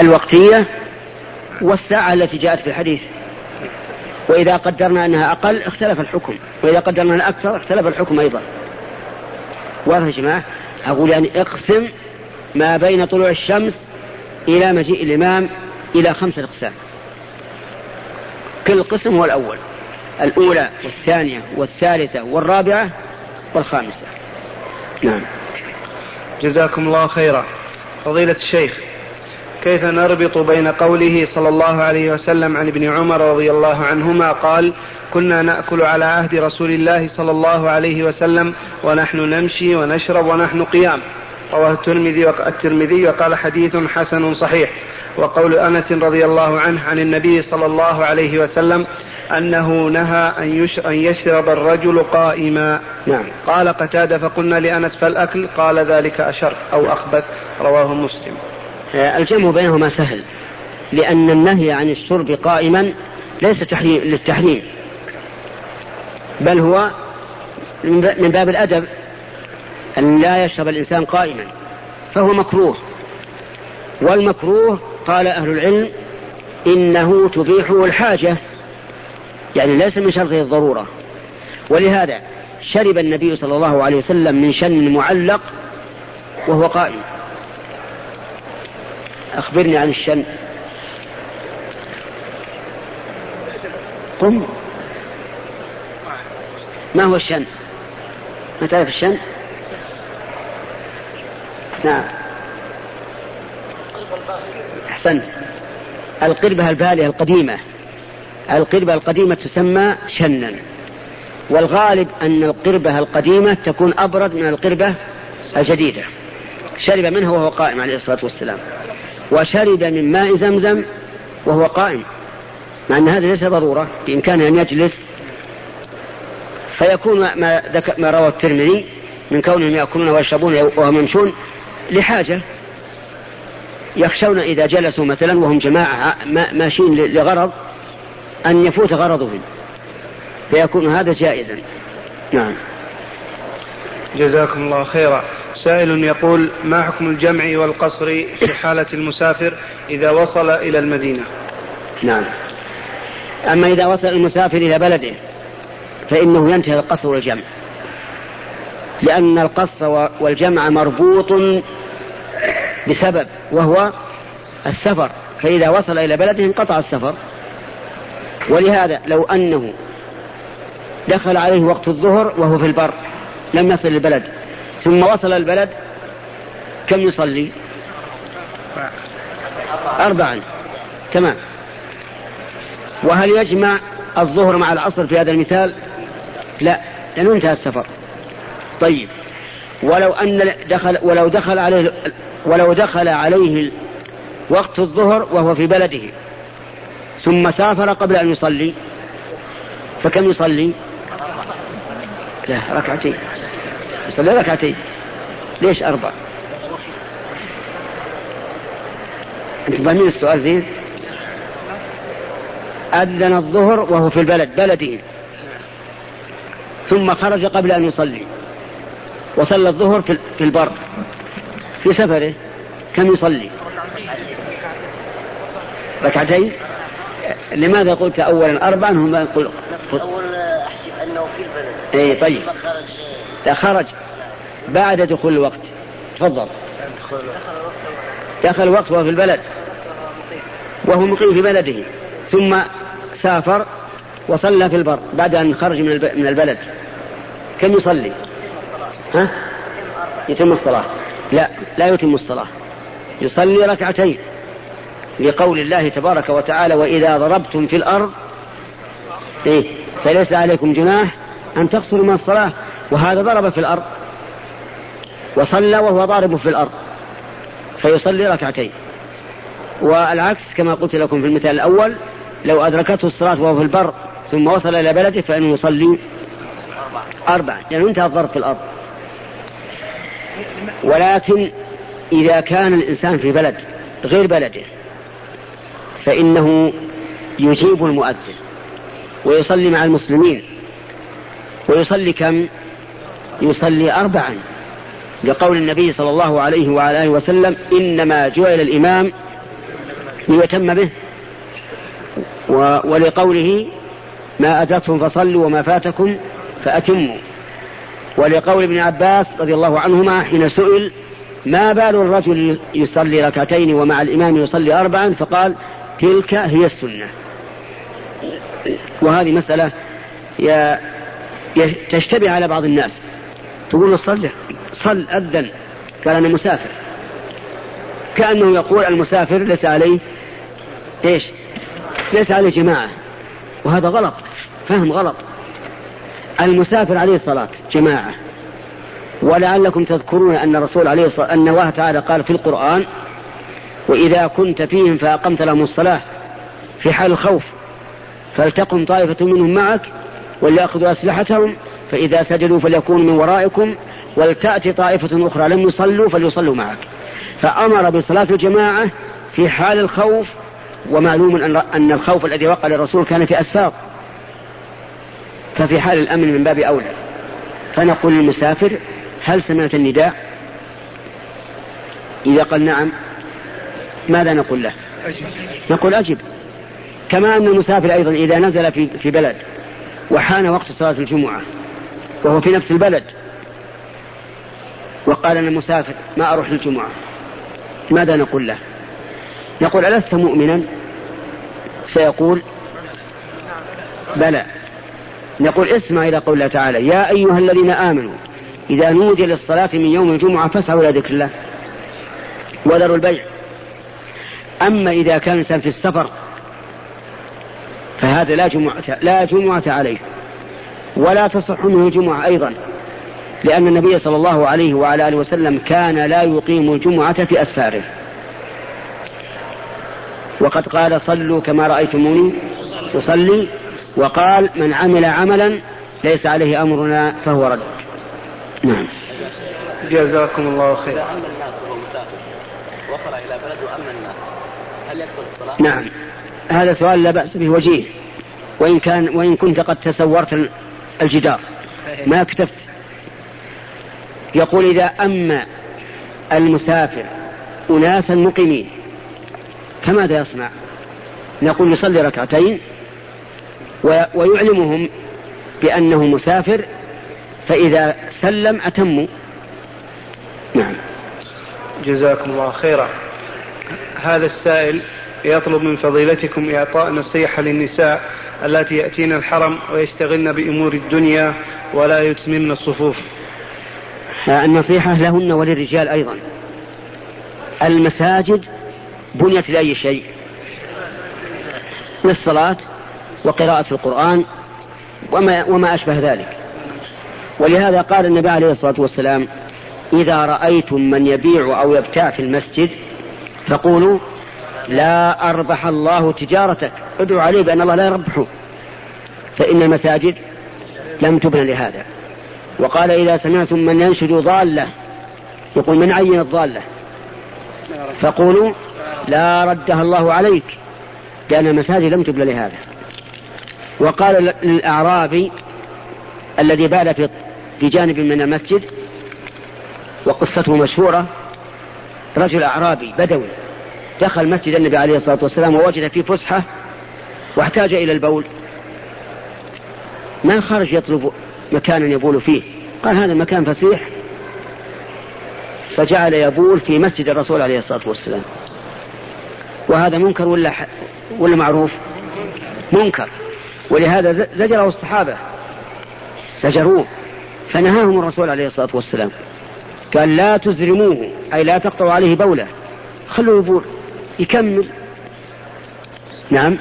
الوقتية والساعة التي جاءت في الحديث. وإذا قدرنا أنها أقل اختلف الحكم، وإذا قدرنا أنها أكثر اختلف الحكم أيضا. واضح يا جماعة؟ أقول يعني اقسم ما بين طلوع الشمس إلى مجيء الإمام إلى 5 أقسام، كل قسم هو الأول، الأولى والثانية والثالثة والرابعة والخامسة. نعم. جزاكم الله خيرا. فضيلة الشيخ، كيف نربط بين قوله صلى الله عليه وسلم عن ابن عمر رضي الله عنهما قال: كنا نأكل على عهد رسول الله صلى الله عليه وسلم ونحن نمشي ونشرب ونحن قيام، رواه الترمذي وقال حديث حسن صحيح، وقول أنس رضي الله عنه عن النبي صلى الله عليه وسلم أنه نهى أن يشرب الرجل قائما. نعم. قال قتادة: فقلنا لأنس: فالأكل؟ قال: ذلك أشر أو أخبث، رواه مسلم. الجمع بينهما سهل، لأن النهي عن الشرب قائما ليس للتحريم، بل هو من باب الأدب أن لا يشرب الإنسان قائما، فهو مكروه. والمكروه قال أهل العلم إنه تبيحه الحاجة، يعني ليس من شرطه الضرورة. ولهذا شرب النبي صلى الله عليه وسلم من شن معلق وهو قائم. أخبرني عن الشن. قم. ما هو الشن؟ ما تعرف الشن؟ نعم، أحسنت، القربة البالية القديمة. القربة القديمة تسمى شنا، والغالب أن القربة القديمة تكون أبرد من القربة الجديدة. شرب منها وهو قائم عليه الصلاة والسلام، وشرب من ماء زمزم وهو قائم، مع أن هذا ليس ضرورة، بإمكانه أن يجلس. فيكون ما روى الترمذي من كونهم يأكلون ويشربون وهم يمشون لحاجة، يخشون إذا جلسوا مثلا وهم جماعة ماشيين لغرض أن يفوت غرضهم، فيكون هذا جائزا. نعم. جزاكم الله خيرا. سائل يقول: ما حكم الجمع والقصر في حالة المسافر إذا وصل إلى المدينة؟ نعم. أما إذا وصل المسافر إلى بلده فإنه ينتهي القصر والجمع، لأن القصر والجمع مربوط بسبب وهو السفر، فإذا وصل إلى بلده انقطع السفر. ولهذا لو أنه دخل عليه وقت الظهر وهو في البر لم يصل البلد، ثم وصل البلد، كم يصلي؟ 4، تمام. وهل يجمع الظهر مع العصر في هذا المثال؟ لا، لأنه انتهى السفر. طيب، ولو دخل عليه وقت الظهر وهو في بلده ثم سافر قبل أن يصلي، فكم يصلي؟ لا، 2 يصلي 2. ليش 4؟ أنت فاهمين السؤال زين؟ أذن الظهر وهو في بلده ثم خرج قبل أن يصلي، وصلى الظهر في البر في سفره، كم يصلي؟ 2. لماذا قلت أولا 4؟ هما قل أولا أحسب أنه في البلد. إيه طيب، خرج بعد دخول الوقت. تفضل. دخل وقت وهو في البلد، وهو مقيم في بلده، ثم سافر وصلى في البر بعد أن خرج من البلد، كم يصلي؟ ها؟ يتم الصلاة؟ لا يتم الصلاة، يصلي 2، لقول الله تبارك وتعالى: وإذا ضربتم في الأرض فليس عليكم جناح أن تقصروا من الصلاة. وهذا ضرب في الأرض وصلى وهو ضارب في الأرض، فيصلي 2. والعكس كما قلت لكم في المثال الأول، لو أدركته الصلاة وهو في البر ثم وصل إلى بلده فإنه يصلي 4، يعني انتهى الضرب في الأرض. ولكن إذا كان الإنسان في بلد غير بلده فإنه يجيب المؤذن ويصلي مع المسلمين، ويصلي كم؟ يصلي 4، لقول النبي صلى الله عليه وآله وسلم: إنما جعل الإمام ليتم به. ولقوله ما أتتهم فصلوا وما فاتكم فأتموا. ولقول ابن عباس رضي الله عنهما حين سئل ما بال الرجل يصلي ركعتين ومع الإمام يصلي أربعا، فقال تلك هي السنة. وهذه مسألة تشتبه على بعض الناس، تقول له صل أذن، قال أنا مسافر، كأنه يقول المسافر ليس عليه ايش، ليس عليه جماعة، وهذا غلط، فهم غلط. المسافر عليه صلاة جماعة. ولعلكم تذكرون أن الرسول عليه الصلاة أن الله تعالى قال في القرآن وإذا كنت فيهم فأقمت لهم الصلاة في حال الخوف فلتقم طائفة منهم معك وليأخذوا أسلحتهم فإذا سجدوا فليكونوا من ورائكم ولتأتي طائفة أخرى لم يصلوا فليصلوا معك. فأمر بصلاة الجماعة في حال الخوف، ومعلوم أن الخوف الذي وقع للرسول كان في أسفاق، ففي حال الأمن من باب أولى. فنقول للمسافر هل سمعت النداء؟ إذا قال نعم ماذا نقول له؟ نقول أجب. كما أن المسافر أيضا إذا نزل في بلد وحان وقت صلاة الجمعة وهو في نفس البلد وقال أنا مسافر ما أروح للجمعة، ماذا نقول له؟ نقول ألست مؤمنا؟ سيقول بلى. نقول اسمع إلى قول الله تعالى يا أيها الذين آمنوا إذا نودي للصلاة من يوم الجمعة فاسعوا إلى ذكر الله وذروا البيع. أما إذا كان الإنسان في السفر فهذا لا جمعة عليه، ولا تصح منه جمعة أيضا، لأن النبي صلى الله عليه وعلى آله وسلم كان لا يقيم الجمعة في أسفاره، وقد قال صلوا كما رأيتموني يصلي، وقال من عمل عملا ليس عليه أمرنا فهو رد. نعم. جزاكم الله خير. نعم، هذا سؤال لا بأس به وجيه، وإن كنت قد تسورت الجدار ما كتبت. يقول إذا أما المسافر أناسا مقيمين فماذا يصنع؟ نقول يصلي ركعتين ويعلمهم بأنه مسافر، فإذا سلم أتموا. نعم، جزاكم الله خيرا. هذا السائل يطلب من فضيلتكم إعطاء نصيحة للنساء التي يأتين الحرم ويشتغلن بأمور الدنيا ولا يتممن الصفوف. النصيحة لهن وللرجال أيضا، المساجد بنيت لأي شيء؟ للصلاة وقراءة القرآن وما أشبه ذلك. ولهذا قال النبي عليه الصلاة والسلام إذا رأيتم من يبيع أو يبتاع في المسجد فقولوا لا أربح الله تجارتك، ادعوا عليه بأن الله لا يربحه، فإن المساجد لم تبنى لهذا. وقال إذا سمعتم من ينشد ضالة، يقول من عين الضالة، فقولوا لا ردها الله عليك، لأن المساجد لم تبنى لهذا. وقال للأعرابي الذي بال في جانب من المسجد، وقصته مشهورة، رجل أعرابي بدوي دخل مسجد النبي عليه الصلاة والسلام ووجد فيه فسحة واحتاج إلى البول، ما خرج يطلب مكانا يبول فيه، قال هذا المكان فسيح، فجعل يبول في مسجد الرسول عليه الصلاة والسلام. وهذا منكر ولا معروف؟ منكر. ولهذا زجره الصحابة، زجروه، فنهاهم الرسول عليه الصلاة والسلام، قال لا تزرموه، أي لا تقطعوا عليه بوله، خلوا يبول يكمل. نعم،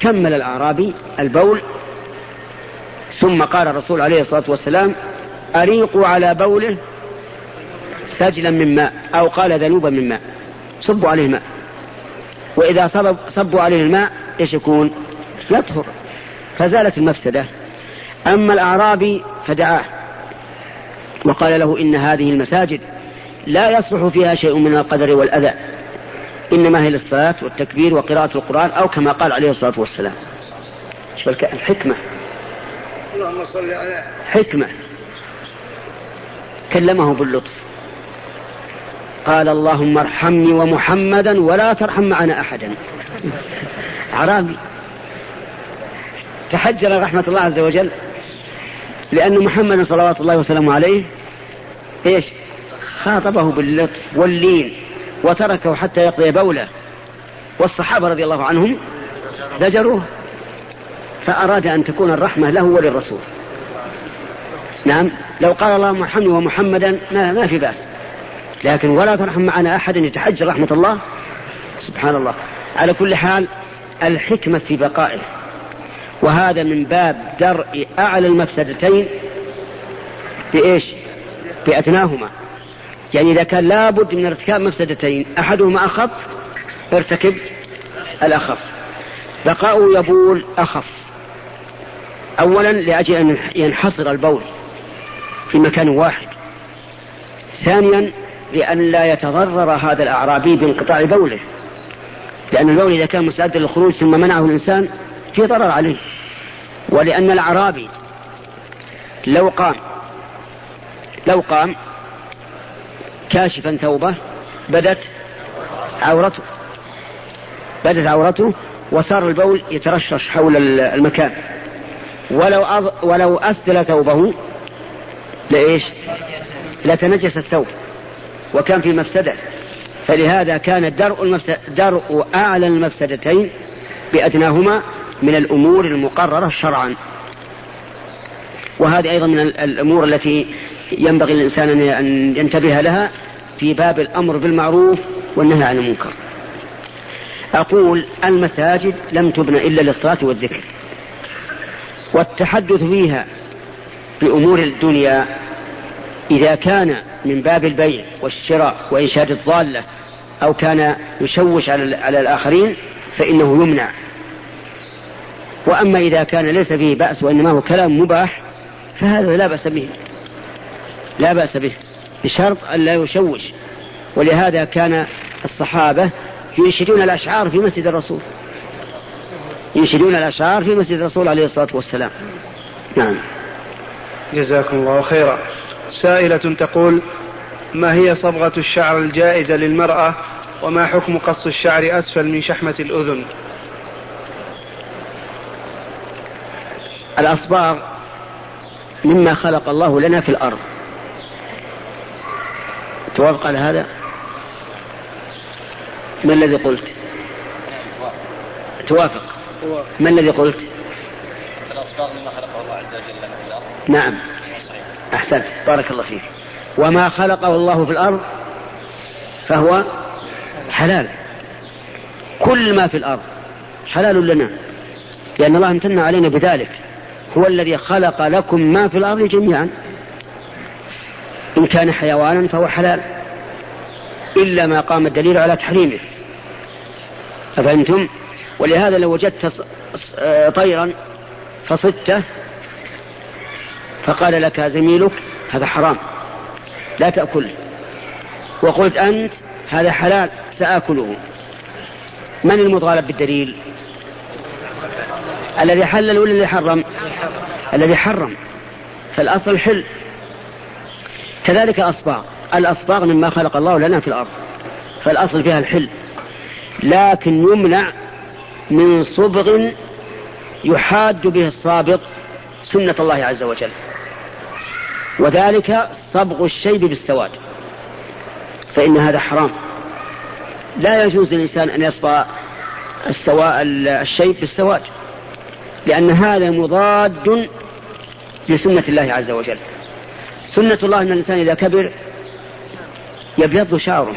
كمل الأعرابي البول، ثم قال الرسول عليه الصلاة والسلام أريقوا على بوله سجلا من ماء، أو قال ذنوبا من ماء، صبوا عليه ماء. وإذا صبوا عليه الماء إيش يكون؟ يطهر، فزالت المفسدة. أما الأعرابي فدعاه وقال له إن هذه المساجد لا يصلح فيها شيء من القدر والأذى، إنما هي للصلاة والتكبير وقراءة القرآن، أو كما قال عليه الصلاة والسلام. الحكمة، حكمة، كلمه باللطف، قال اللهم ارحمني ومحمدا ولا ترحم معنا أحدا. عرامي تحجر رحمة الله عز وجل، لأن محمد صلوات الله وسلامه عليه إيش خاطبه باللطف واللين وتركه حتى يقضي بوله، والصحابة رضي الله عنهم زجروه، فأراد أن تكون الرحمة له وللرسول. نعم لو قال اللهم ارحمني ومحمدا ما في بأس، لكن ولا ترحم معنا أحد يتحجر رحمة الله. سبحان الله. على كل حال الحكمة في بقائه، وهذا من باب درء أعلى المفسدتين بإيش بأدناهما. يعني إذا كان لابد من ارتكاب مفسدتين أحدهما أخف ارتكب الأخف. بقاؤه يبول أخف، أولا لأجل أن ينحصر البول في مكان واحد، ثانيا لأن لا يتضرر هذا الأعرابي بانقطاع بوله، لأن البول إذا كان مستعدا للخروج ثم منعه الإنسان في ضرر عليه، ولأن الأعرابي لو قام كاشفا ثوبه بدت عورته وصار البول يترشش حول المكان، ولو أسدل ثوبه لإيش لتنجس الثوب وكان في مفسدة. فلهذا كان درء أعلى المفسدتين بأدناهما من الأمور المقررة شرعا، وهذه أيضا من الأمور التي ينبغي الإنسان أن ينتبه لها في باب الأمر بالمعروف والنهي عن المنكر. أقول المساجد لم تبنى إلا للصلاة والذكر، والتحدث فيها بأمور الدنيا إذا كان من باب البيع والشراء وإنشاد الضالة أو كان يشوش على الآخرين فإنه يمنع، وأما إذا كان ليس فيه بأس وإنما هو كلام مباح فهذا لا بأس به بشرط أن لا يشوش. ولهذا كان الصحابة ينشدون الأشعار في مسجد الرسول عليه الصلاة والسلام. نعم جزاكم الله خيرا. سائلة تقول: ما هي صبغة الشعر الجائزة للمرأة، وما حكم قص الشعر أسفل من شحمة الأذن؟ الأصباغ مما خلق الله لنا في الأرض، توافق على هذا؟ ما الذي قلت؟ توافق. ما الذي قلت؟ الأصباغ مما خلقه الله عز وجل لنا في الأرض. نعم أحسنت، بارك الله فيك. وما خلقه الله في الأرض فهو حلال، كل ما في الأرض حلال لنا، لأن الله امتن علينا بذلك، هو الذي خلق لكم ما في الأرض جميعا، إن كان حيوانا فهو حلال إلا ما قام الدليل على تحريمه، أفهمتم؟ ولهذا لو وجدت طيرا فصدته فقال لك زميلك هذا حرام لا تأكل، وقلت أنت هذا حلال سأكله، من المطالب بالدليل؟ الذي حلل ولا الذي حرم؟ الذي حرم. فالأصل حل. كذلك الأصباغ مما خلق الله لنا في الأرض، فالأصل فيها الحل، لكن يمنع من صبغ يحاد به الصابغ سنة الله عز وجل، وذلك صبغ الشيب بالسواد، فإن هذا حرام، لا يجوز للإنسان أن يصبغ الشيب بالسواد، لأن هذا مضاد لسنة الله عز وجل. سنة الله أن الإنسان إذا كبر يبيض شعره،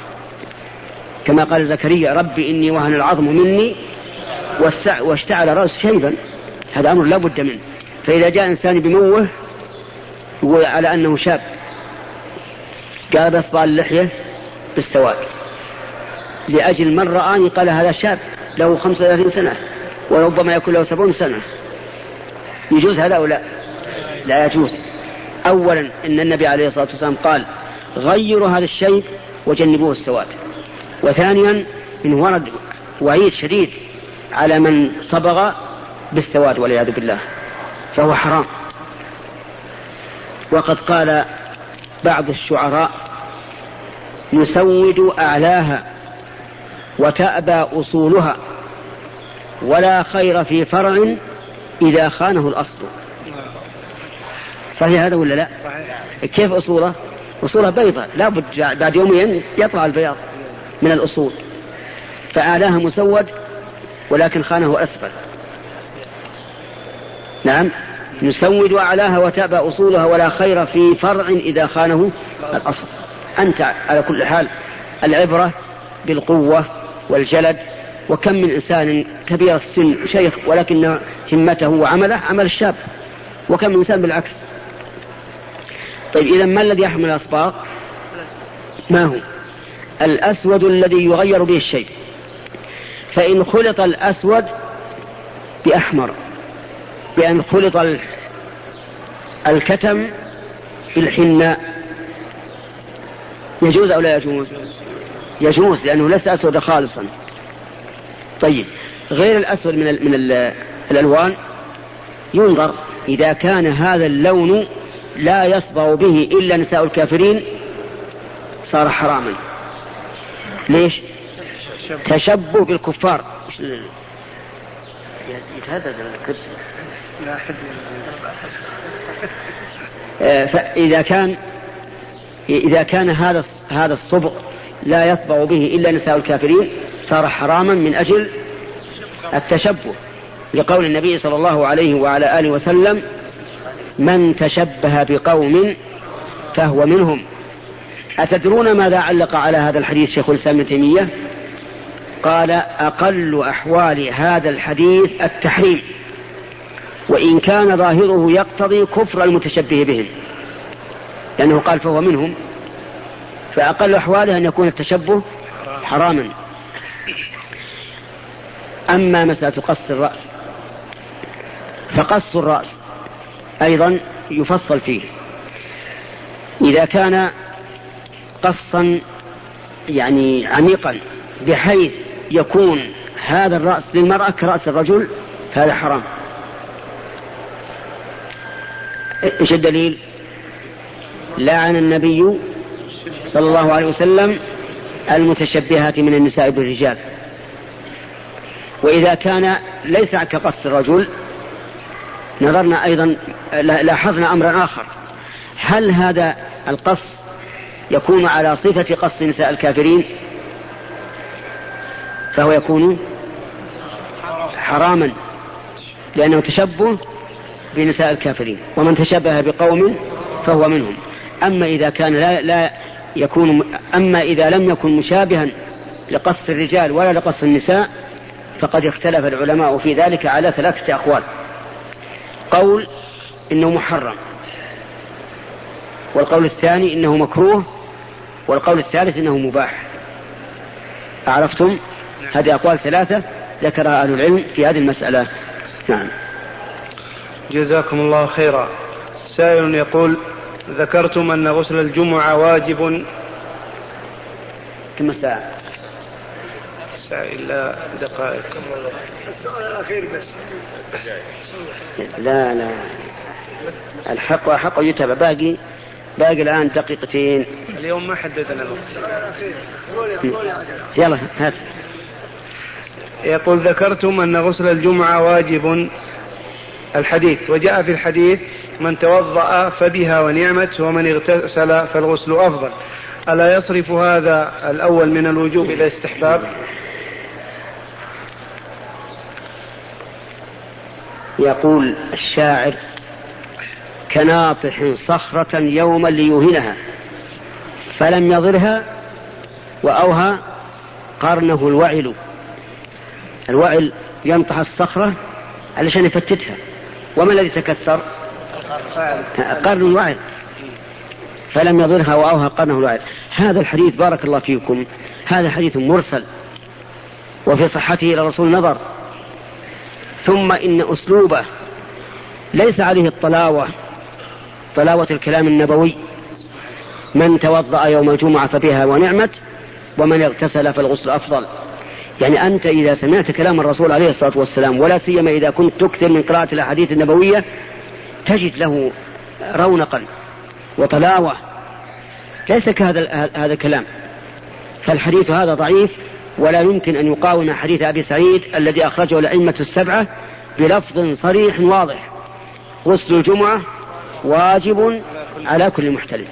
كما قال زكريا: ربي إني وهن العظم مني واشتعل رأس شيبا، هذا أمر لا بد منه. فإذا جاء إنسان بموه يقول على أنه شاب، قال بصبع اللحية بالسواد، لأجل من رآني قال هذا شاب له 35 سنة وربما يكون له 70 سنة، يجوز هذا أو لا؟ لا يجوز. أولا إن النبي عليه الصلاة والسلام قال: غيروا هذا الشيء وجنبوه السواد. وثانيا إن ورد وعيد شديد على من صبغ بالسواد والعياذ بالله فهو حرام. وقد قال بعض الشعراء: نسود أعلاها وتأبى أصولها ولا خير في فرع إذا خانه الأصل. صحيح هذا ولا لا؟ كيف أصوله؟ أصوله بيضة لا بد بعد يومين يطلع البياض من الأصول. فأعلاها مسود ولكن خانه أسفل. نعم نسود أعلاها وتابى أصولها ولا خير في فرع إذا خانه الأصل. أنت على كل حال العبرة بالقوة والجلد. وكم من إنسان كبير السن شيخ ولكن همته وعمله عمل الشاب، وكم من إنسان بالعكس. طيب إذا ما الذي يحمل الأصباغ؟ ما هو الأسود الذي يغير به الشيء؟ فإن خلط الأسود بأحمر، بأن خلط الكتم بالحناء، يجوز أو لا يجوز؟ يجوز، لأنه ليس أسود خالصا. طيب غير الأسود من الألوان ينظر إذا كان هذا اللون لا يصبغ به إلا نساء الكافرين صار حراما. ليش؟ تشبه بالكفار. فإذا كان هذا الصبغ لا يصبغ به إلا نساء الكافرين صار حراما من أجل التشبه، لقول النبي صلى الله عليه وعلى آله وسلم: من تشبه بقوم فهو منهم. أتدرون ماذا علق على هذا الحديث شيخ الإسلام ابن تيمية؟ قال: أقل أحوال هذا الحديث التحريم، وإن كان ظاهره يقتضي كفر المتشبه بهم، لأنه قال فهو منهم، فأقل أحواله أن يكون التشبه حراما. أما مسألة قص الرأس فقص الرأس أيضا يفصل فيه. إذا كان قصا يعني عميقا بحيث يكون هذا الرأس للمرأة كرأس الرجل فهذا حرام. إيش الدليل؟ لعن النبي صلى الله عليه وسلم المتشبهات من النساء بالرجال. وإذا كان ليس كقص الرجل نظرنا أيضا لاحظنا أمرا آخر: هل هذا القص يكون على صفة قص نساء الكافرين؟ فهو يكون حراما لأنه تشبه بنساء الكافرين، ومن تشبه بقوم فهو منهم. أما إذا كان لا يكون، أما إذا لم يكن مشابها لقص الرجال ولا لقص النساء فقد اختلف العلماء في ذلك على ثلاثة أقوال: قول إنه محرم، والقول الثاني إنه مكروه، والقول الثالث إنه مباح. أعرفتم؟ هذه أقوال ثلاثة ذكرها أهل العلم في هذه المسألة. نعم جزاكم الله خيرا. سائل يقول: ذكرتم أن غسل الجمعة واجب. كم الساعة؟ الساعة إلا دقائق. السؤال الأخير بس. لا الحق يتبع. باقي الآن دقيقتين. اليوم ما حددنا الوقت. يلا هات. يقول: ذكرتم أن غسل الجمعة واجب الحديث، وجاء في الحديث: من توضأ فبها ونعمت، ومن اغتسل فالغسل أفضل. ألا يصرف هذا الأول من الوجوب إلى استحباب؟ يقول الشاعر: كناطح صخرة يوما ليهنها فلم يضرها وأوها قرنه الوعل. الوعل ينطح الصخرة علشان يفتتها، وما الذي تكسر؟ قرن الوعل، فلم يضرها وأوها قرنه الوعل. هذا الحديث بارك الله فيكم هذا حديث مرسل، وفي صحته للرسول نظر. ثم إن أسلوبه ليس عليه طلاوة الكلام النبوي: من توضأ يوم الجمعة فبها ونعمت، ومن اغتسل فالغسل أفضل. يعني أنت إذا سمعت كلام الرسول عليه الصلاة والسلام، ولا سيما إذا كنت تكثر من قراءة الأحاديث النبوية، تجد له رونقا وطلاوة، ليس كهذا الكلام. فالحديث هذا ضعيف ولا يمكن أن يقاوم حديث أبي سعيد الذي أخرجه الأئمة السبعة بلفظ صريح واضح: غسل الجمعة واجب على كل محتلم.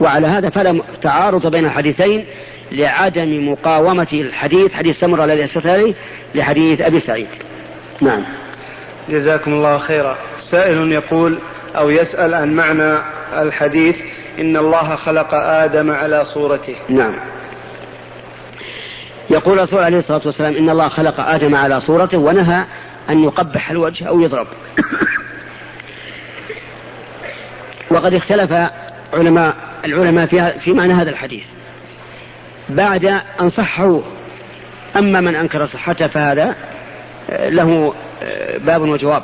وعلى هذا فلا تعارض بين الحديثين لعدم مقاومة الحديث حديث سمرة الذي أشرت عليه لحديث أبي سعيد. نعم. جزاكم الله خيرا. سائل يقول أو يسأل عن معنى الحديث إن الله خلق آدم على صورته. نعم. يقول رسول الله عليه الصلاة والسلام إن الله خلق آدم على صورته، ونهى أن يقبح الوجه أو يضرب. وقد اختلف العلماء في معنى هذا الحديث بعد أن صحوا. أما من أنكر صحته فهذا له باب وجواب،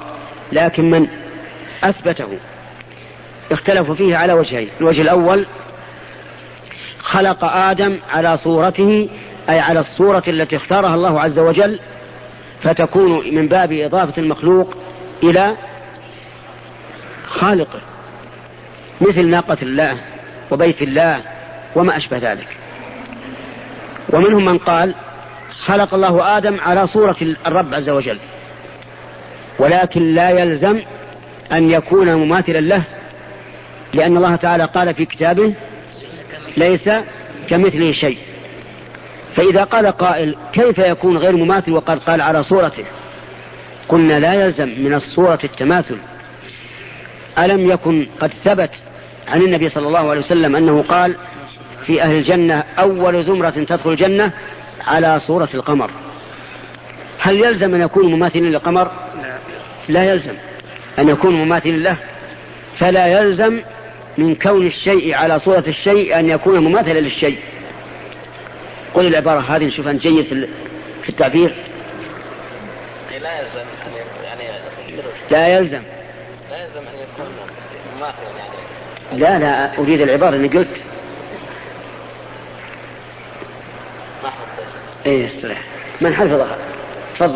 لكن من أثبته اختلفوا فيه على وجهين. الوجه الأول: خلق آدم على صورته، أي على الصورة التي اختارها الله عز وجل، فتكون من باب إضافة المخلوق إلى خالقه، مثل ناقة الله وبيت الله وما أشبه ذلك. ومنهم من قال خلق الله آدم على صورة الرب عز وجل، ولكن لا يلزم أن يكون مماثلا له، لأن الله تعالى قال في كتابه ليس كمثله شيء. فإذا قال قائل كيف يكون غير مماثل وقد قال على صورته؟ قلنا لا يلزم من الصورة التماثل. ألم يكن قد ثبت عن النبي صلى الله عليه وسلم أنه قال في أهل الجنة أول زمرة تدخل الجنة على صورة القمر؟ هل يلزم أن يكون مماثلا للقمر؟ لا يلزم أن يكون مماثلا له. فلا يلزم من كون الشيء على صورة الشيء أن يكون مماثلا للشيء. قل العبارة هذه نشوفها جيد في التعبير. لا يلزم أن يكون مماثلا. يعني لا أريد العبارة اللي قلت. اي السلام من حفظها تفضل.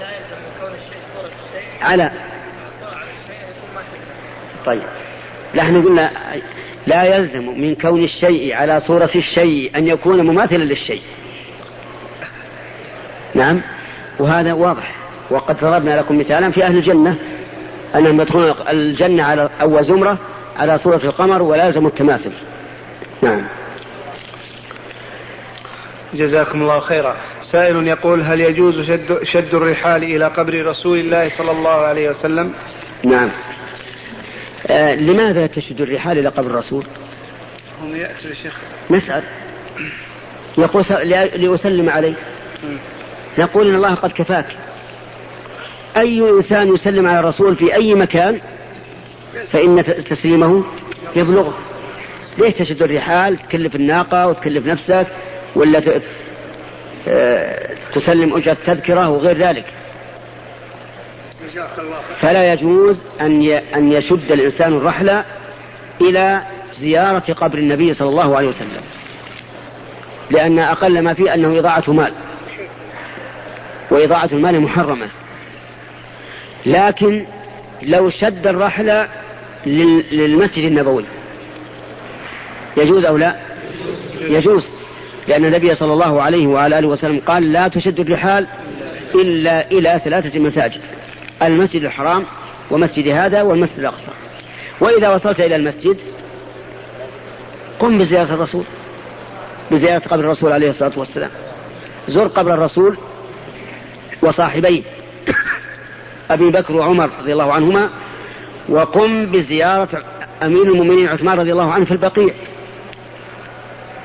لا يلزم من كون الشيء صورة الشيء على طيب. نحن قلنا لا يلزم من كون الشيء على صورة الشيء أن يكون مماثلا للشيء. نعم. وهذا واضح، وقد ضربنا لكم مثالا في أهل الجنة أنهم يدخلون الجنة على أول زمرة على صورة القمر، ولازم التماثل. نعم. جزاكم الله خيرا. سائل يقول هل يجوز شد الرحال إلى قبر رسول الله صلى الله عليه وسلم؟ نعم. لماذا تشد الرحال إلى قبر الرسول؟ هم يأتوا الشيخ نسأل. يقول لأسلم عليه. نقول إن الله قد كفاك. أي إنسان يسلم على الرسول في أي مكان فإن تسليمه يبلغه. ليه تشد الرحال؟ تكلف الناقة وتكلف نفسك، ولا تسلم أجرة تذكرة وغير ذلك. فلا يجوز أن يشد الإنسان الرحلة إلى زيارة قبر النبي صلى الله عليه وسلم، لأن أقل ما فيه أنه إضاعة مال، وإضاعة المال محرمة. لكن لو شد الرحلة للمسجد النبوي يجوز أو لا؟ يجوز، لأن النبي صلى الله عليه وعلى آله وسلم قال لا تشد الرحال إلا إلى 3 مساجد: المسجد الحرام ومسجد هذا والمسجد الأقصى. وإذا وصلت إلى المسجد قم بزيارة الرسول، بزيارة قبر الرسول عليه الصلاة والسلام. زر قبر الرسول وصاحبيه أبي بكر وعمر رضي الله عنهما، وقم بزيارة أمير المؤمنين عثمان رضي الله عنه في البقيع،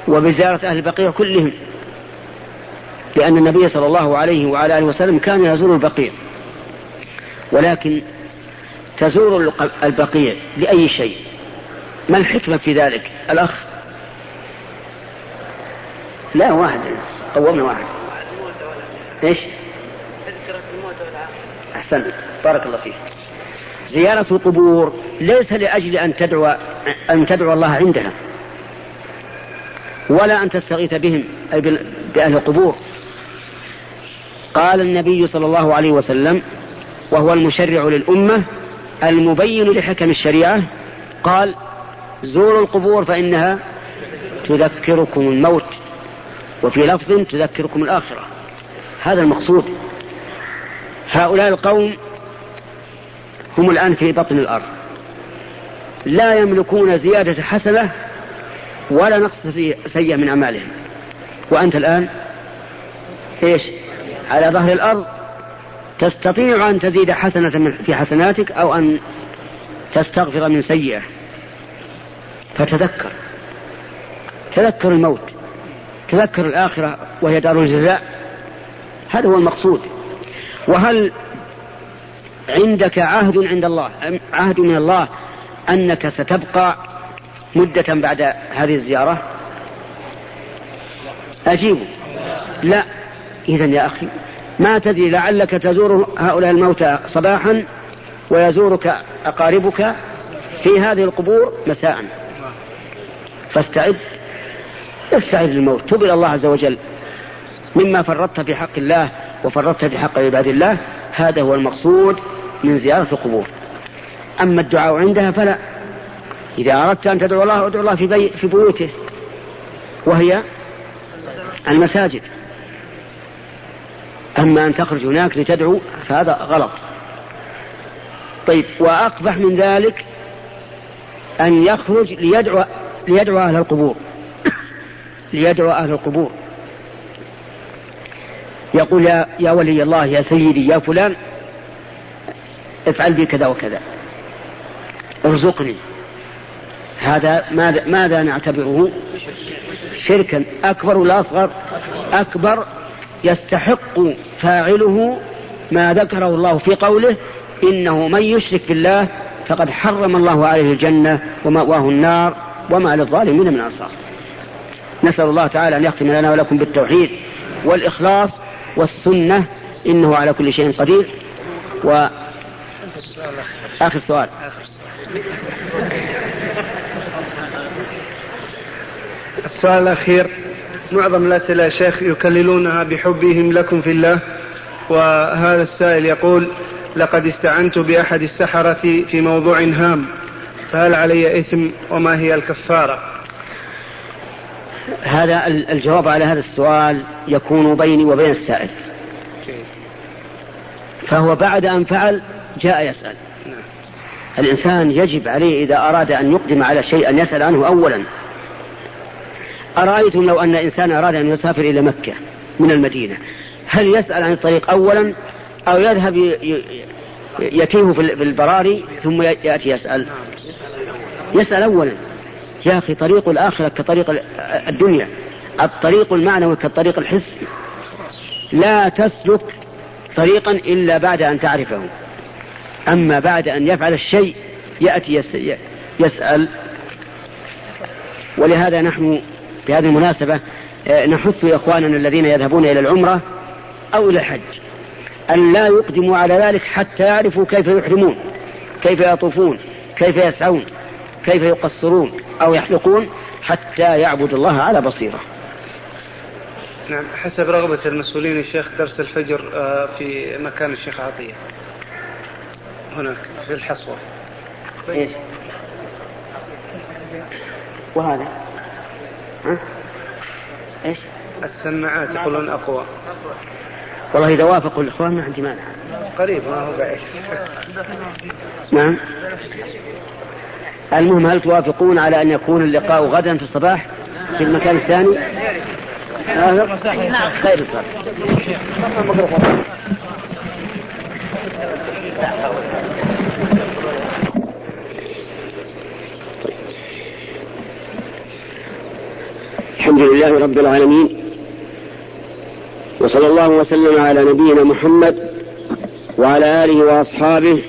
وبزيارة أهل البقيع كلهم، لأن النبي صلى الله عليه وعلى آله وسلم كان يزور البقيع. ولكن تزور البقيع لأي شيء؟ ما الحكمة في ذلك الأخ؟ لا واحد قومنا واحد إيش؟ أحسنت بارك الله فيك. زيارة القبور ليس لأجل أن تدعو الله عندها، ولا أن تستغيث بهم أي بأهل القبور. قال النبي صلى الله عليه وسلم وهو المشرع للأمة المبين لحكم الشريعة قال زوروا القبور فإنها تذكركم الموت وفي لفظ تذكركم الآخرة. هذا المقصود. هؤلاء القوم هم الآن في بطن الأرض لا يملكون زيادة حسنة ولا نقص سيئة من أعمالهم، وأنت الآن إيش على ظهر الأرض تستطيع أن تزيد حسنة في حسناتك أو أن تستغفر من سيئة. فتذكر، تذكر الموت، تذكر الآخرة وهي دار الجزاء. هذا هو المقصود. وهل عندك عهد عند الله، عهد من الله أنك ستبقى مدة بعد هذه الزيارة؟ أجيبه لا. إذن يا أخي ما تدري، لعلك تزور هؤلاء الموتى صباحا ويزورك أقاربك في هذه القبور مساء، فاستعد، استعد للموت، تب إلى الله عز وجل مما فرطت في حق الله وفرطت في حق عباد الله. هذا هو المقصود من زيارة القبور. أما الدعاء عندها فلا. إذا أردت أن تدعو الله ادعو الله في بيوته وهي المساجد. أما أن تخرج هناك لتدعو فهذا غلط. طيب، وأقبح من ذلك أن يخرج ليدعو أهل القبور، ليدعو أهل القبور، يقول يا ولي الله، يا سيدي، يا فلان افعل بي كذا وكذا، ارزقني. هذا ماذا نعتبره؟ شركا أكبر ولا أصغر؟ أكبر، يستحق فاعله ما ذكره الله في قوله إنه من يشرك بالله فقد حرم الله عليه الجنة ومأواه النار وما للظالمين من أنصار. نسأل الله تعالى أن يختم لنا ولكم بالتوحيد والإخلاص والسنة إنه على كل شيء قدير. وآخر سؤال. السؤال الأخير. معظم الأسئلة يا شيخ يكللونها بحبهم لكم في الله، وهذا السائل يقول لقد استعنت بأحد السحرة في موضوع هام، فهل علي إثم وما هي الكفارة؟ هذا الجواب على هذا السؤال يكون بيني وبين السائل، فهو بعد أن فعل جاء يسأل. الإنسان يجب عليه إذا أراد أن يقدم على شيء أن يسأل عنه أولا. أرأيتم لو أن إنسان أراد أن يسافر إلى مكة من المدينة، هل يسأل عن الطريق أولا أو يذهب يتيه في البراري ثم يأتي يسأل؟ يسأل أولا. يا أخي طريق الآخرة كطريق الدنيا، الطريق المعنوي كالطريق الحسي، لا تسلك طريقا إلا بعد أن تعرفه. أما بعد أن يفعل الشيء يأتي يسأل. ولهذا نحن بهذه المناسبة نحث إخواننا الذين يذهبون إلى العمرة أو إلى الحج أن لا يقدموا على ذلك حتى يعرفوا كيف يحرمون، كيف يطوفون، كيف يسعون، كيف يقصرون أو يحلقون، حتى يعبد الله على بصيرة. نعم. حسب رغبة المسؤولين الشيخ درس الفجر في مكان الشيخ عطية هناك في الحصوة. إيه؟ وهذا إيش؟ السماعات يقولون أقوى. والله إذا وافقوا الإخوان ما عندي مانع. قريب ما هو بعيد. نعم. المهم هل توافقون على أن يكون اللقاء غدا في الصباح في المكان الثاني؟ خير الحمد لله رب العالمين، وصلى الله وسلم على نبينا محمد وعلى آله وأصحابه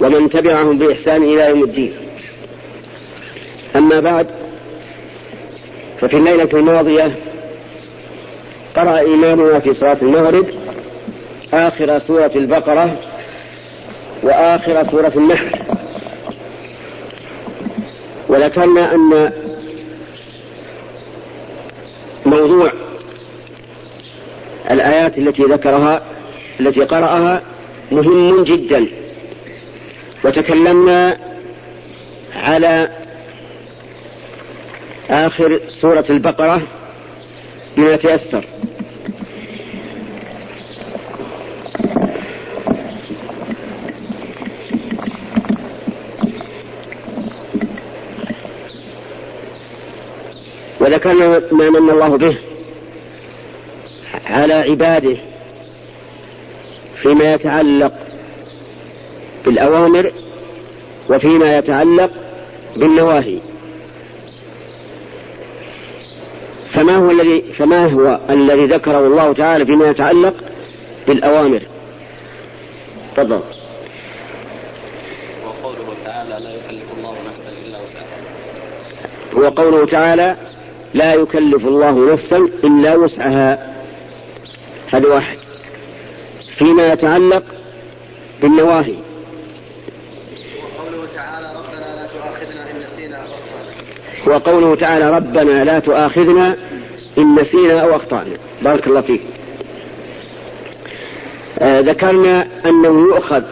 ومن تبعهم بإحسان إلى يوم الدين. أما بعد، ففي الليلة الماضية قرأ إمامنا في صلاة المغرب آخر سورة البقرة وآخر سورة النحل، وذكرنا أن موضوع الآيات التي ذكرها التي قرأها مهم جدا، وتكلمنا على آخر سورة البقرة ما يتيسر. وذكرنا ما من الله به على عباده فيما يتعلق بالأوامر وفيما يتعلق بالنواهي. فما هو الذي ذكره الله تعالى فيما يتعلق بالأوامر؟ تفضل. وقوله تعالى لا يكلف الله نفسا إلا وسعها، هذا واحد. فيما يتعلق بالنواهي وقوله تعالى ربنا لا تؤاخذنا إن نسينا أو أخطأنا. بارك الله فيك. ذكرنا أنه يؤخذ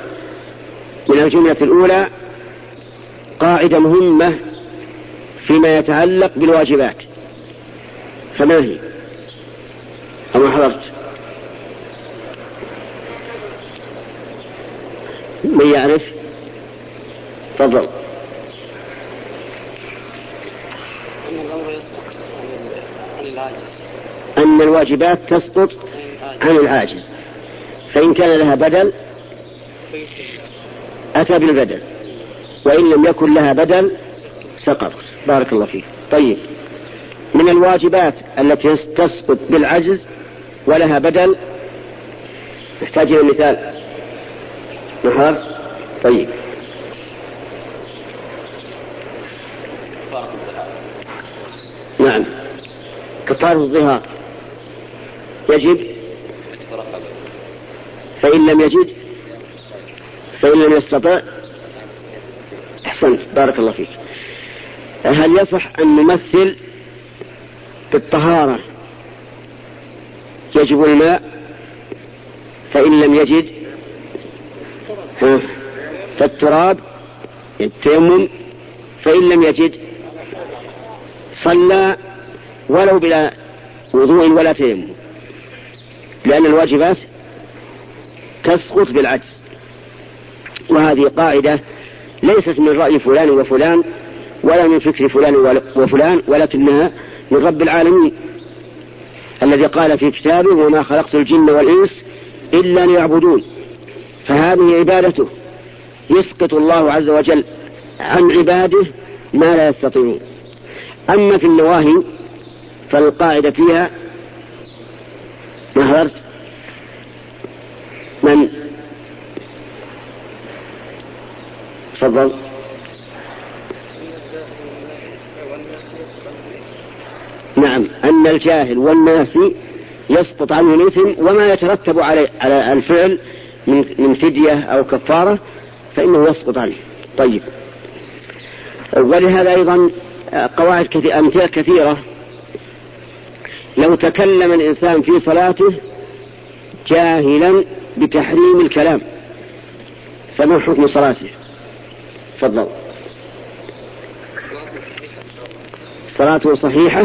من الجملة الأولى قاعدة مهمة فيما يتعلق بالواجبات، فما هي؟ أما حضرت من يعرف؟ تفضل. أن الواجبات تسقط عن العاجز، فإن كان لها بدل أتى بالبدل، وإن لم يكن لها بدل سقط. بارك الله فيك. طيب، من الواجبات التي تسقط بالعجز ولها بدل، نحتاج إلى مثال نحاف. طيب، نعم، كفارة الظهار يجب، فإن لم يجد، فإن لم يستطع. أحسنت، بارك الله فيك. هل يصح أن نمثل بالطهارة؟ يجب الماء، فإن لم يجد فالتراب التيمم، فإن لم يجد صلى ولو بلا وضوء ولا تيمم، لأن الواجبات تسقط بالعجز. وهذه قاعدة ليست من رأي فلان وفلان ولا من فكر فلان وفلان، ولكنها من رب العالمين الذي قال في كتابه وما خلقت الجن والإنس إلا ليعبدون، فهذه عبادته. يسقط الله عز وجل عن عباده ما لا يستطيعون. أما في النواهي فالقاعدة فيها نهرت من تفضل. نعم، أن الجاهل والناس يسقط عنه الإثم وما يترتب على الفعل من فدية أو كفارة فإنه يسقط عليه. طيب، ولهذا أيضا قواعد كثيرة، أمثلة كثيرة. لو تكلم الإنسان في صلاته جاهلا بتحريم الكلام فما حكم صلاته؟ تفضل. صلاته صحيحة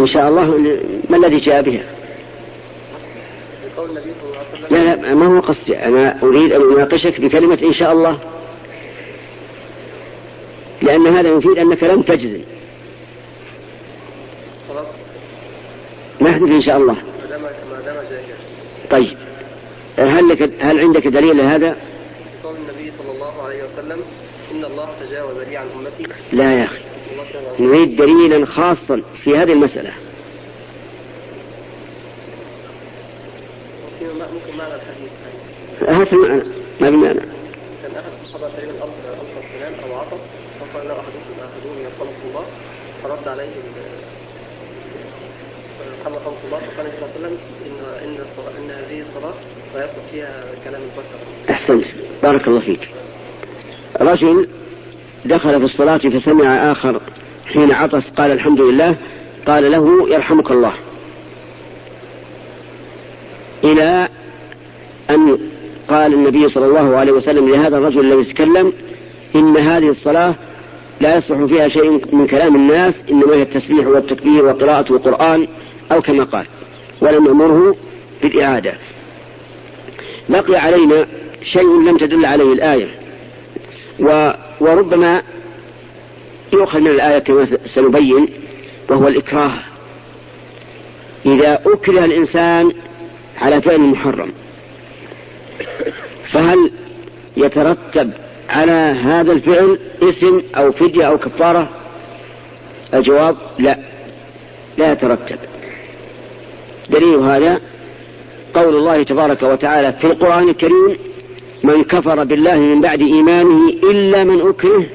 إن شاء الله. ما الذي جاء بها؟ لا، ما هو قصدي، أنا أريد أن أناقشك بكلمة إن شاء الله، لأن هذا يفيد أنك لم تجزم. نحن إن شاء الله. طيب، هل عندك دليل لهذا؟ قول النبي صلى الله عليه وسلم إن الله تجاوز لي عن أمتي. لا يا أخي، نريد دليلا خاصا في هذه المسألة. ممكن معنى الحديث؟ هات المعنى. ما بمعنى؟ كان أحد الصحابة تقريبا ألقى السلام أو عطس، فقال لا أحدكم أخذوني من خلق الله، فرد عليه محمد خلق الله فقال صلى الله عليه وسلم إن هذه الصلاة لا يصلح فيها كلام البشر. أحسنت، بارك الله فيك. رجل دخل في الصلاة فسمع آخر حين عطس قال الحمد لله، قال له يرحمك الله، إلى أن قال النبي صلى الله عليه وسلم لهذا الرجل الذي يتكلم إن هذه الصلاة لا يصلح فيها شيء من كلام الناس، إنما هي التسبيح والتكبير وقراءة القرآن أو كما قال، ولم يأمره بالإعادة. بقي علينا شيء لم تدل عليه الآية، وربما يؤخذ من الآية كما سنبين، وهو الإكراه. إذا أكره الإنسان على فعل محرم فهل يترتب على هذا الفعل اسم أو فدية أو كفارة؟ الجواب لا يترتب. دليل هذا قول الله تبارك وتعالى في القرآن الكريم: من كفر بالله من بعد إيمانه إلا من أكره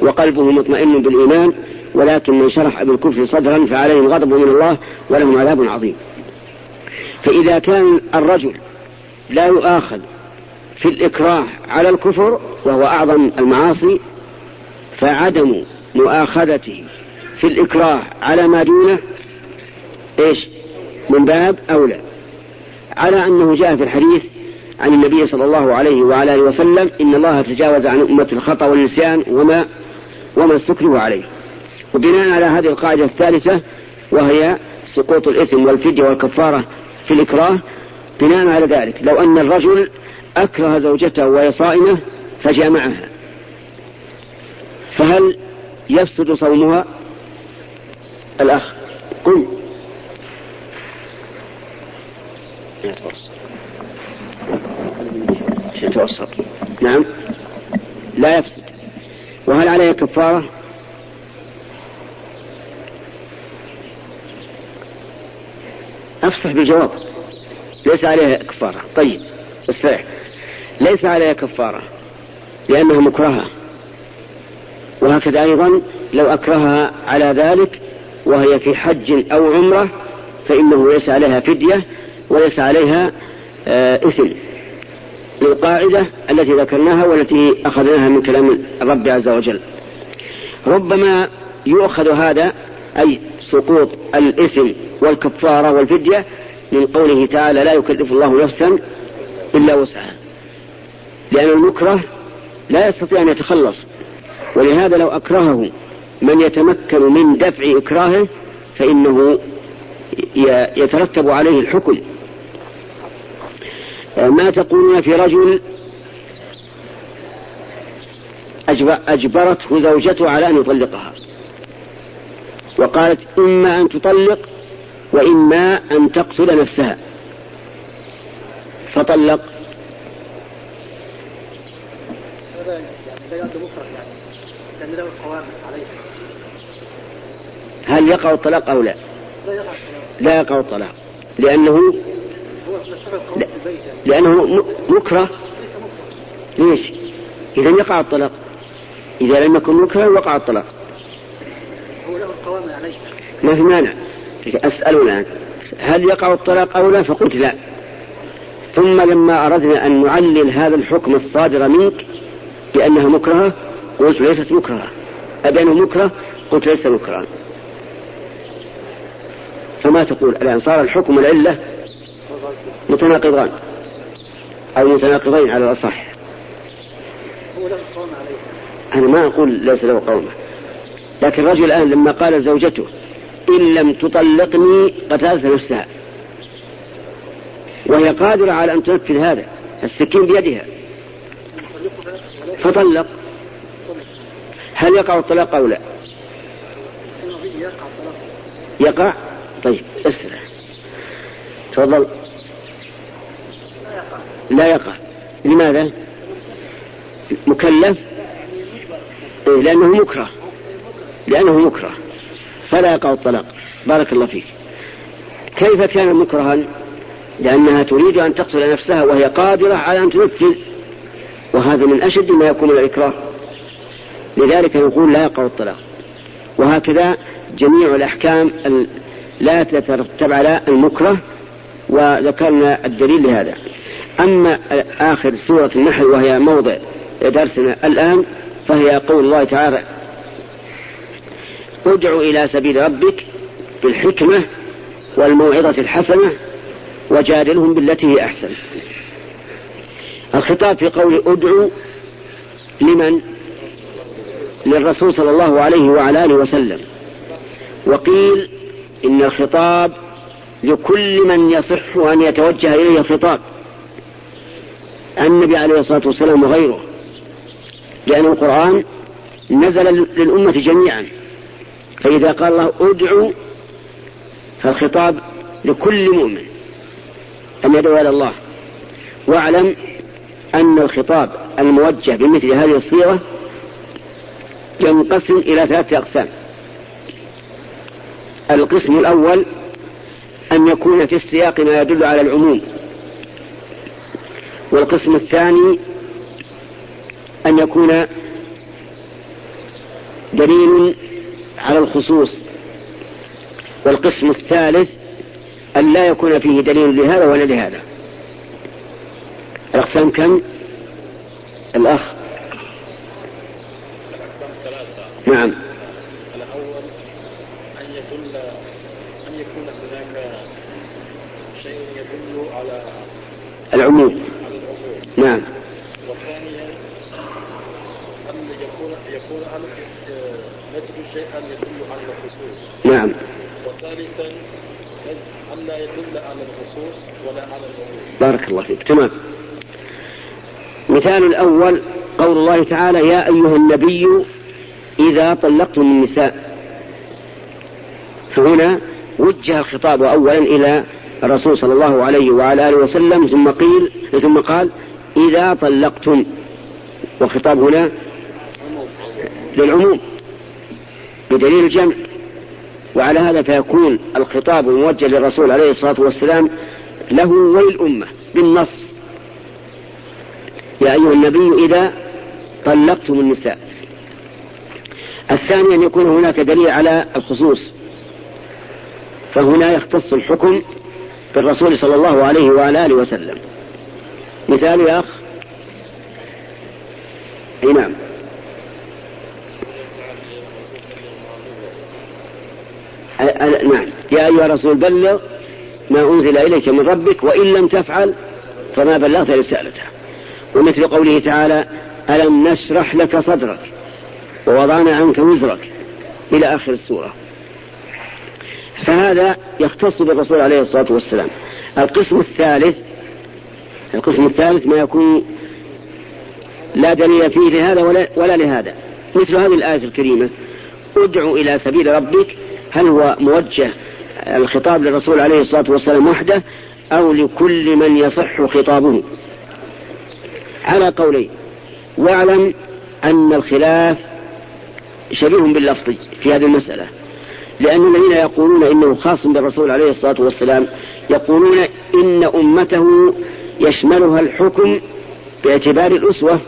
وقلبه مطمئن بالإيمان، ولكن من شرح بالكفر صدرا فعليهم غضب من الله ولهم عذاب عظيم. فإذا كان الرجل لا يؤاخذ في الإكراه على الكفر وهو أعظم المعاصي، فعدم مؤاخذته في الإكراه على ما دونه من باب أولى، على أنه جاء في الحديث عن النبي صلى الله عليه وعلى آله وسلم: إن الله تجاوز عن أمة الخطأ والنسيان وما استكره عليه. وبناء على هذه القاعدة الثالثة، وهي سقوط الإثم والفدية والكفارة في الإكراه، بناء على ذلك لو أن الرجل أكره زوجته وهي صائمة فجامعها، فهل يفسد صومها؟ الأخ قل. نعم، لا يفسد. وهل عليها كفارة؟ أفصح بالجواب، ليس عليها كفارة. طيب استرح، ليس عليها كفارة لأنها مكرهة، وهكذا أيضا لو أكرهها على ذلك وهي في حج أو عمرة فإنه ليس عليها فدية وليس عليها إثم، للقاعدة التي ذكرناها والتي أخذناها من كلام الرب عز وجل. ربما يؤخذ هذا، أي سقوط الإثم والكفارة والفدية، من قوله تعالى: لا يكلف الله نفسا إلا وسعها، لأن المكره لا يستطيع أن يتخلص، ولهذا لو أكرهه من يتمكن من دفع إكراهه فإنه يترتب عليه الحكم. ما تقولون في رجل أجبرته زوجته على أن يطلقها وقالت: إما أن تطلق وإما أن تقتل نفسها، فطلق، هل يقع الطلاق أو لا؟ لا يقع الطلاق، لأنه مكره. ليش؟ إذا يقع الطلاق، إذا لم يكن مكره وقع الطلاق، ما في مانع. أسأل الآن هل يقع الطلاق أو لا؟ فقلت لا. ثم لما أردنا أن نعلل هذا الحكم الصادر منك بأنها مكرهة قلت ليست مكرهة، أبينه مكره قلت ليس مكرهة. فما تقول الآن؟ صار الحكم العلة متناقضان أو متناقضين على الأصح. أنا ما أقول ليس له قومة، لكن الرجل الآن لما قال زوجته: إن لم تطلقني قتلت نفسها، وهي قادرة على أن تنفذ هذا، السكين بيدها، فطلق، هل يقع الطلاق أو لا؟ يقع. طيب استرح، تفضل. لا يقع. لماذا؟ مكلف، لأنه مكره فلا يقع الطلاق. بارك الله فيك. كيف كان مكرها؟ لأنها تريد أن تقتل نفسها وهي قادرة على أن تنفذ، وهذا من أشد ما يكون الإكراه، لذلك نقول لا يقع الطلاق. وهكذا جميع الأحكام لا تترتب على المكره، وذكرنا الدليل لهذا. أما آخر سورة النحل وهي موضع درسنا الآن، فهي قول الله تعالى: ادع إلى سبيل ربك بالحكمة والموعظة الحسنة وجادلهم بالتي هي أحسن. الخطاب في قول ادعو لمن؟ للرسول صلى الله عليه وعلى آله وسلم. وقيل إن الخطاب لكل من يصح أن يتوجه إليه الخطاب، النبي عليه الصلاة والسلام وغيره، لأن القرآن نزل للأمة جميعا، فإذا قال الله ادعوا فالخطاب لكل مؤمن أن يدعو إلى الله. واعلم أن الخطاب الموجه بمثل هذه الصيغة ينقسم إلى ثلاثة أقسام. القسم الأول أن يكون في السياق ما يدل على العموم، والقسم الثاني أن يكون دليل على الخصوص، والقسم الثالث أن لا يكون فيه دليل لهذا ولا لهذا. الأقسام كم الأخ؟ نعم. الأول أن يكون هناك شيء يدل على العموم. نعم. والثانية أن يكون نجد شيئا يدل على الخصوص. نعم. وثالثا أن لا يدل على الخصوص ولا على العموم. بارك الله فيك. تمام. مثال الأول قول الله تعالى يا أيها النبي إذا طلقتم النساء، فهنا وجه الخطاب أولا إلى الرسول صلى الله عليه وعلى آله وسلم، ثم قال إذا طلقتم، والخطاب هنا للعموم بدليل الجمع. وعلى هذا فيكون الخطاب الموجه للرسول عليه الصلاة والسلام له وللأمة بالنص، يا أيها النبي إذا طلقتم النساء. الثاني أن يكون هناك دليل على الخصوص، فهنا يختص الحكم بالرسول صلى الله عليه وعلى آله وسلم. مثال يا أخ. نعم. نعم. يا أيها الرسول بلغ ما أنزل إليك من ربك وإن لم تفعل فما بلغت رسالتها. ومثل قوله تعالى ألم نشرح لك صدرك ووضعنا عنك وزرك إلى آخر السورة، فهذا يختص بالرسول عليه الصلاة والسلام. القسم الثالث ما يكون لا دليل فيه لهذا ولا لهذا، مثل هذه الآية الكريمة ادعو إلى سبيل ربك، هل هو موجه الخطاب للرسول عليه الصلاة والسلام وحده أو لكل من يصح خطابه؟ على قولين. واعلم أن الخلاف شبيه باللفظ في هذه المسألة، لأن الذين يقولون إنه خاص بالرسول عليه الصلاة والسلام يقولون إن أمته يشملها الحكم باعتبار الأسوة،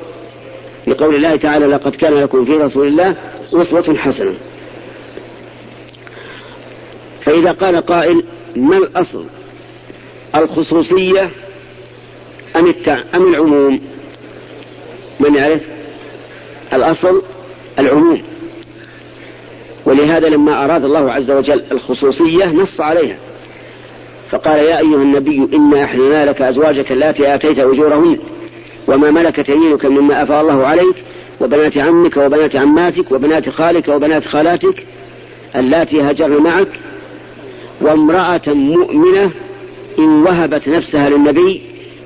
لقول الله تعالى لقد كان لكم في رسول الله أسوة حسنة. فإذا قال قائل ما الأصل، الخصوصية أم العموم؟ من يعرف؟ الأصل العموم، ولهذا لما أراد الله عز وجل الخصوصية نص عليها، فقال يا أيها النبي إنا أحللنا لك أزواجك اللاتي آتيت أجورهن وما ملكت يمينك مما أفاء الله عليك وبنات عمك وبنات عماتك وبنات خالك وبنات خالاتك اللاتي هاجرن معك وامرأة مؤمنة إن وهبت نفسها للنبي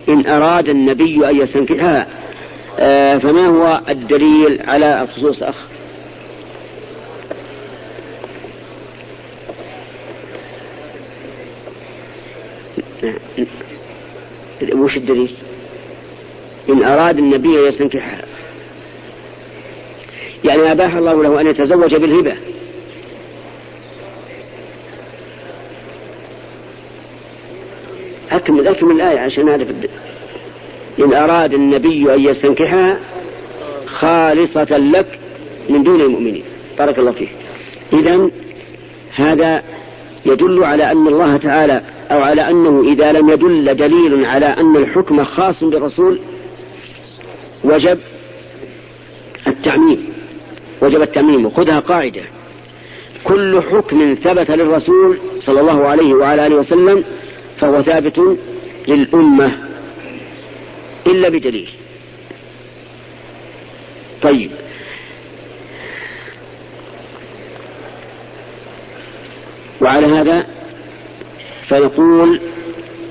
إن أراد النبي أن يستنكحها. فما هو الدليل على الخصوص أخ؟ وش الدليل؟ إن أراد النبي أن يستنكحها، يعني أباح الله له أن يتزوج بالهبة. أكمل الآية عشان نعرف إن أراد النبي أن يستنكحها خالصة لك من دون المؤمنين. بارك الله فيك. إذن هذا يدل على أن الله تعالى أو على أنه إذا لم يدل دليل على أن الحكم خاص بالرسول وجب التعميم. وخذها قاعدة، كل حكم ثبت للرسول صلى الله عليه وعلى آله وسلم فهو ثابت للأمة إلا بدليل. طيب، وعلى هذا فيقول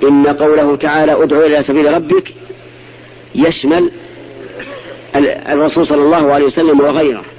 إن قوله تعالى ادعو إلى سبيل ربك يشمل الرسول صلى الله عليه وسلم وغيره،